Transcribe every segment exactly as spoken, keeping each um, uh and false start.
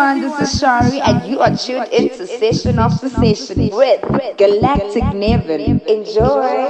everyone, this is Shari, and you are tuned into Session After Session with Galactic Neven. Enjoy!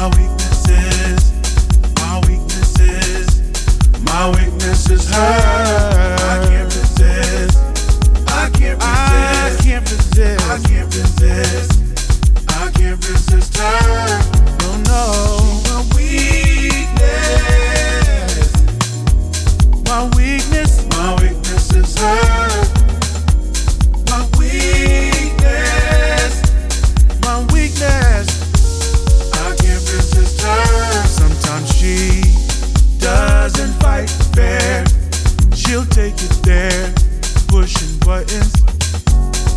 My weaknesses, my weaknesses, my weakness is her. I can't resist. I can't resist. I can't resist. I can't resist. I can't resist her. No, no. My weakness. My weakness. My weakness is her. She'll take it there, pushing buttons,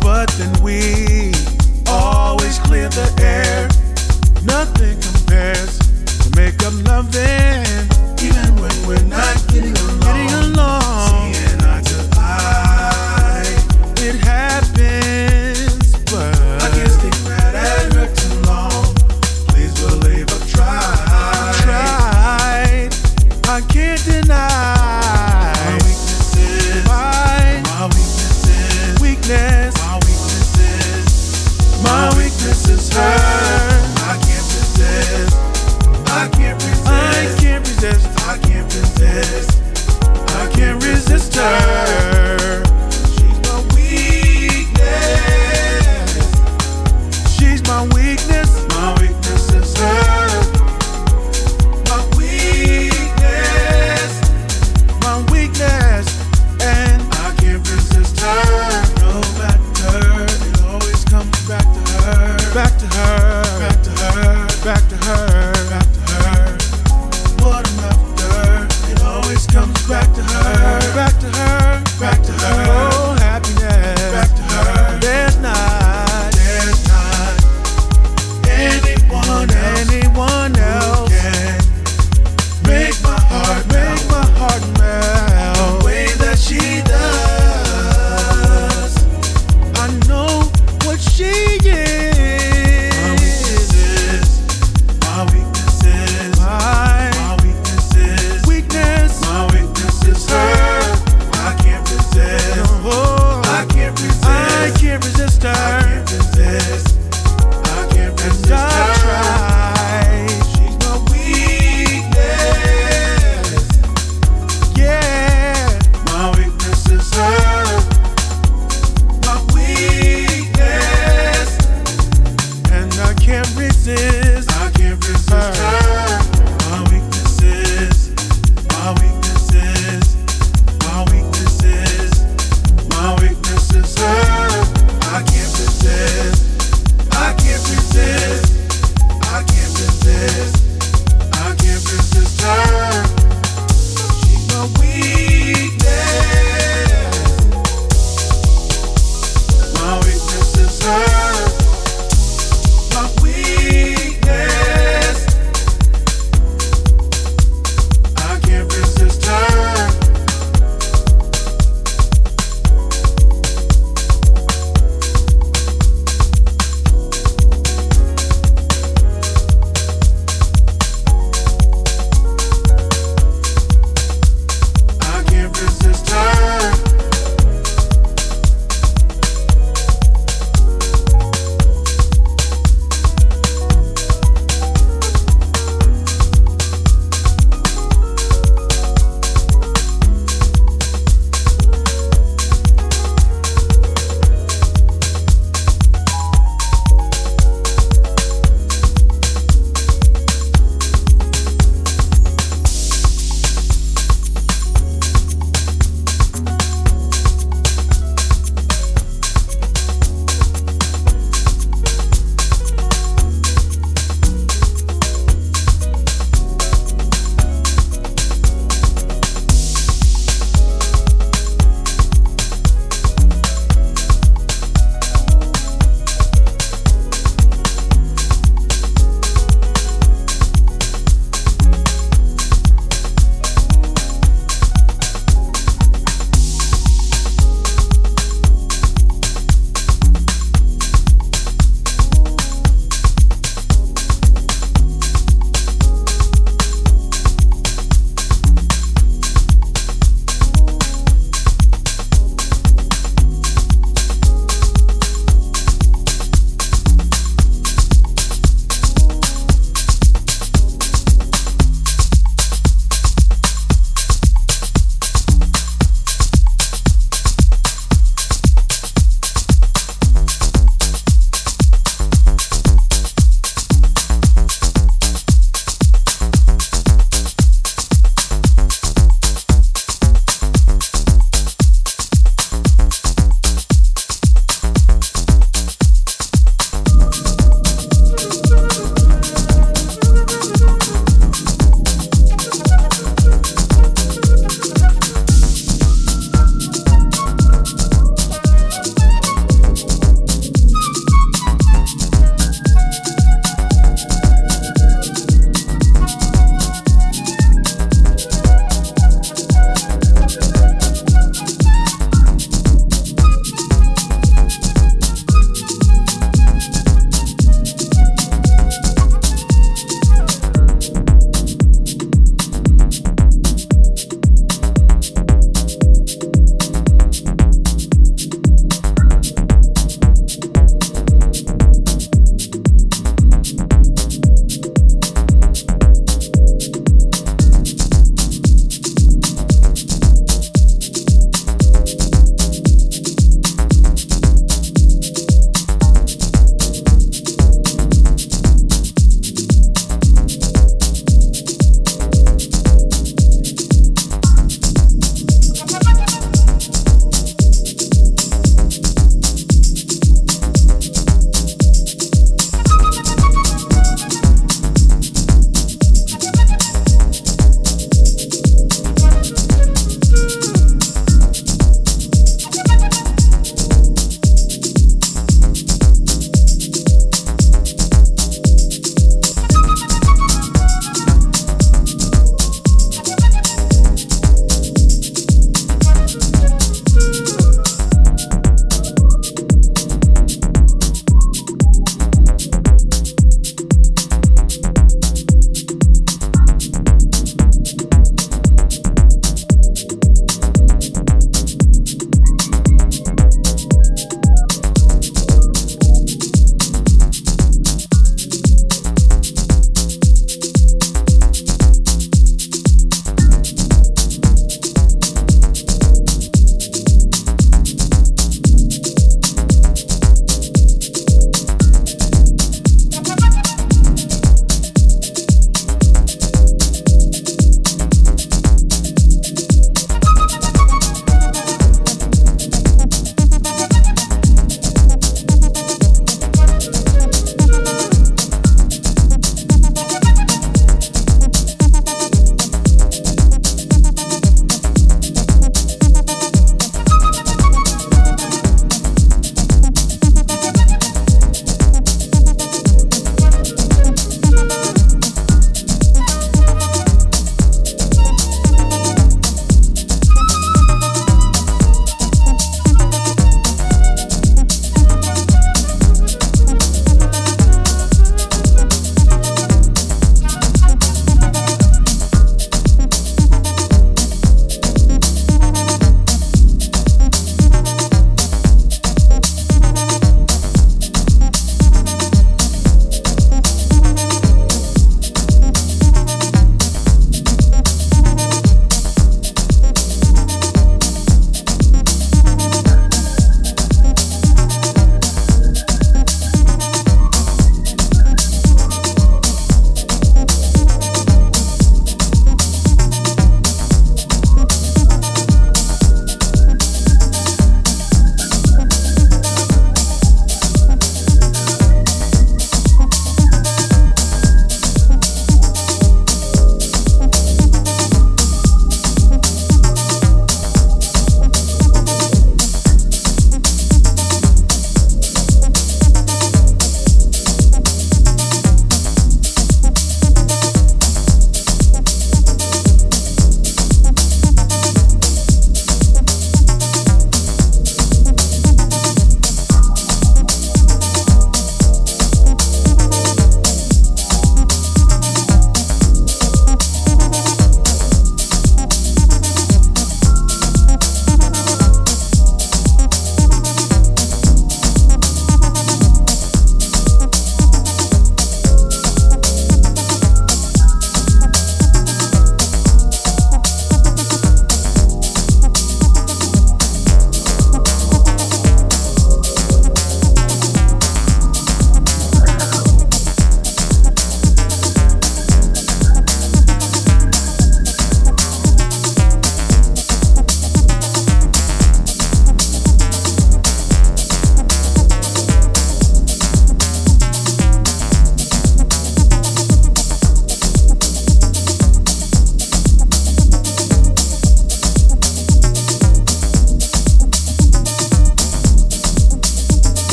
but then we always clear the air. Nothing compares to make up loving, even when we're not getting along. Getting along. Seeing eye to eye, it happens, but I can't stick right at her too long. Please believe I've tried. I've tried. I can't deny. I can't resist. I can't resist. I can't resist.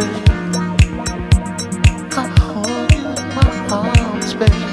baby. I hold you in my arms, baby.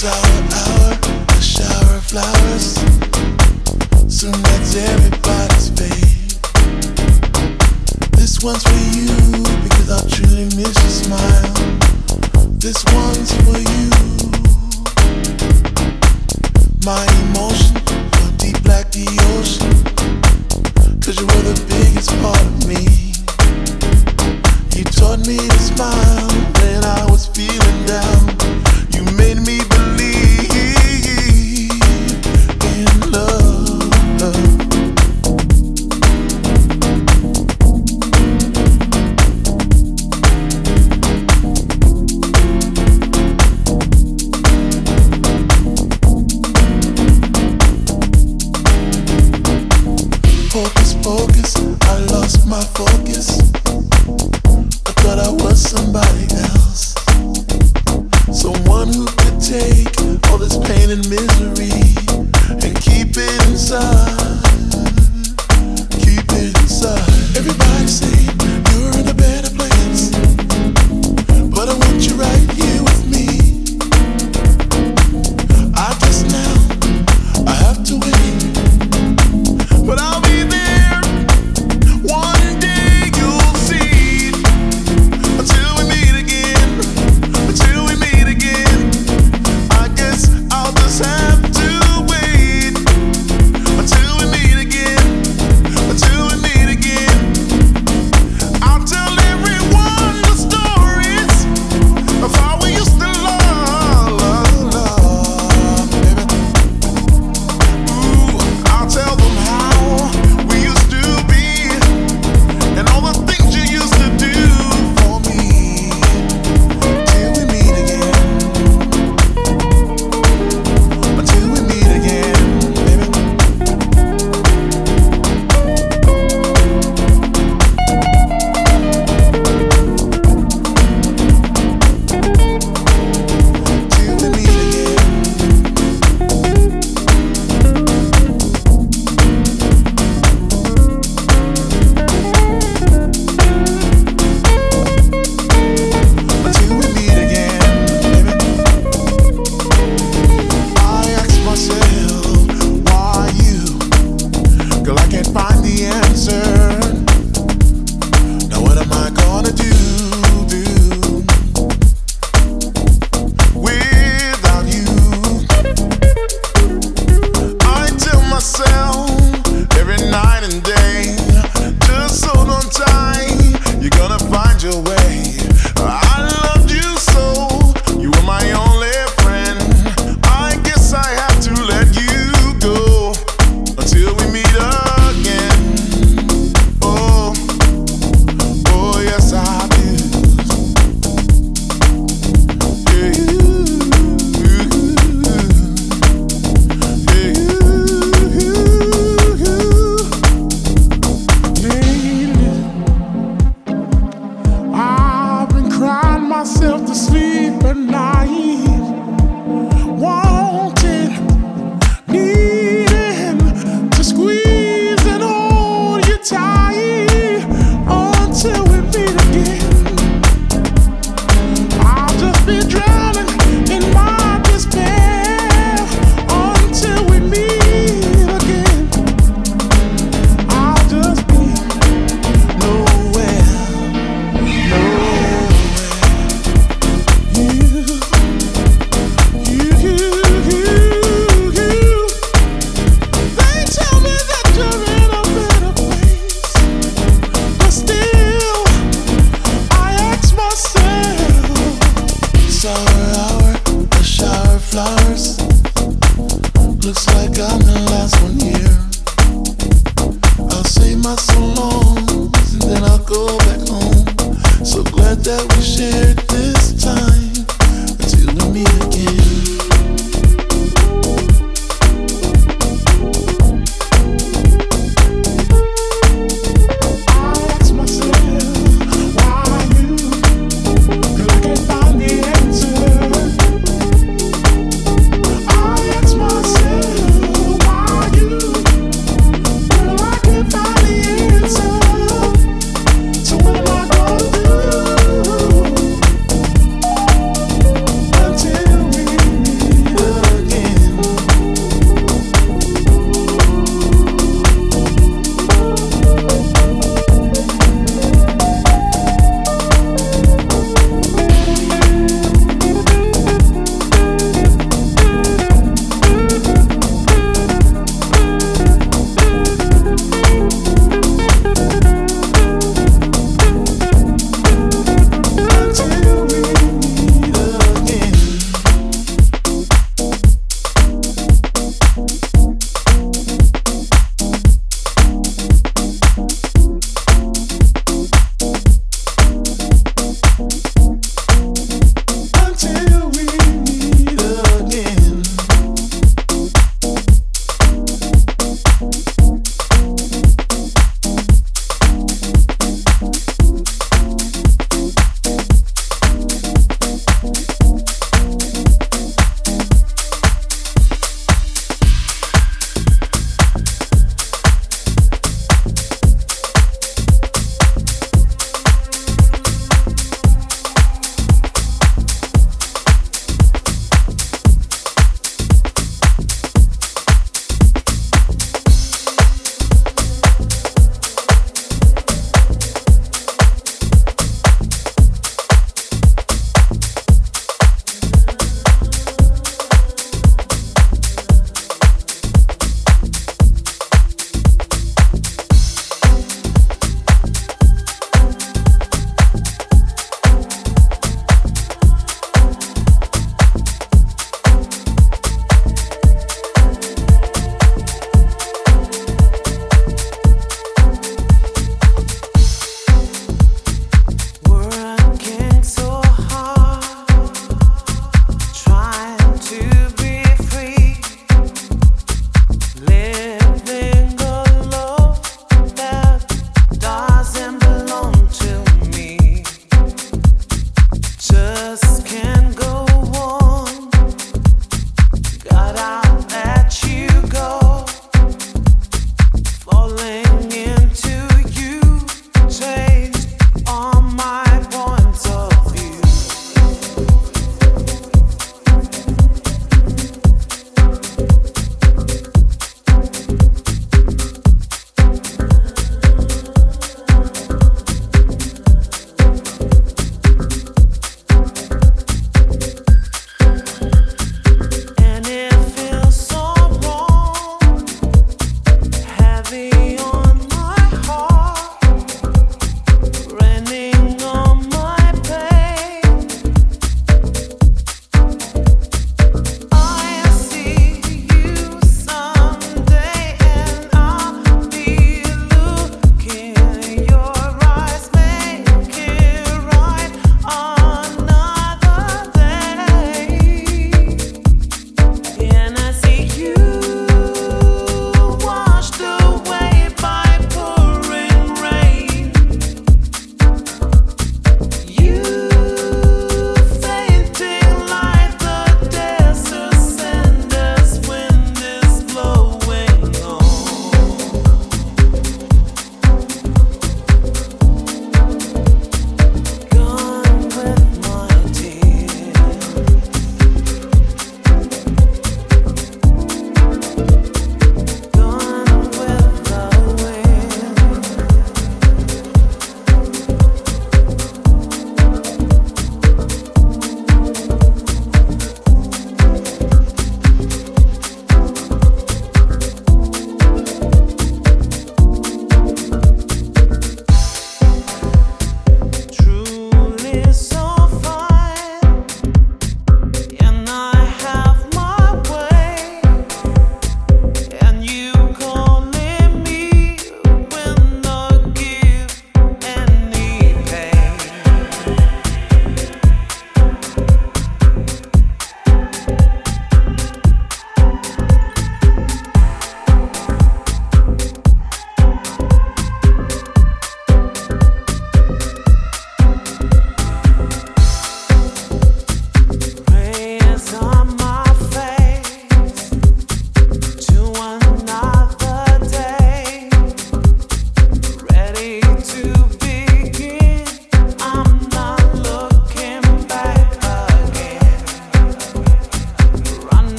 sour hour, a shower of flowers. Soon that's everybody's fate. This one's for you, because I truly miss your smile. This one's for you. My emotion, you're deep like the ocean, 'cause you were the biggest part of me. You taught me to smile when I was feeling down. You made me believe in love, love. Focus, focus, I lost my focus. But I was somebody else, someone who could take all this pain and misery and keep it inside, keep it inside. Everybody saying you're in a better place, but I want you right here with me. I guess now I have to wait, but I'll be there one day. Have to wait until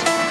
Cheers.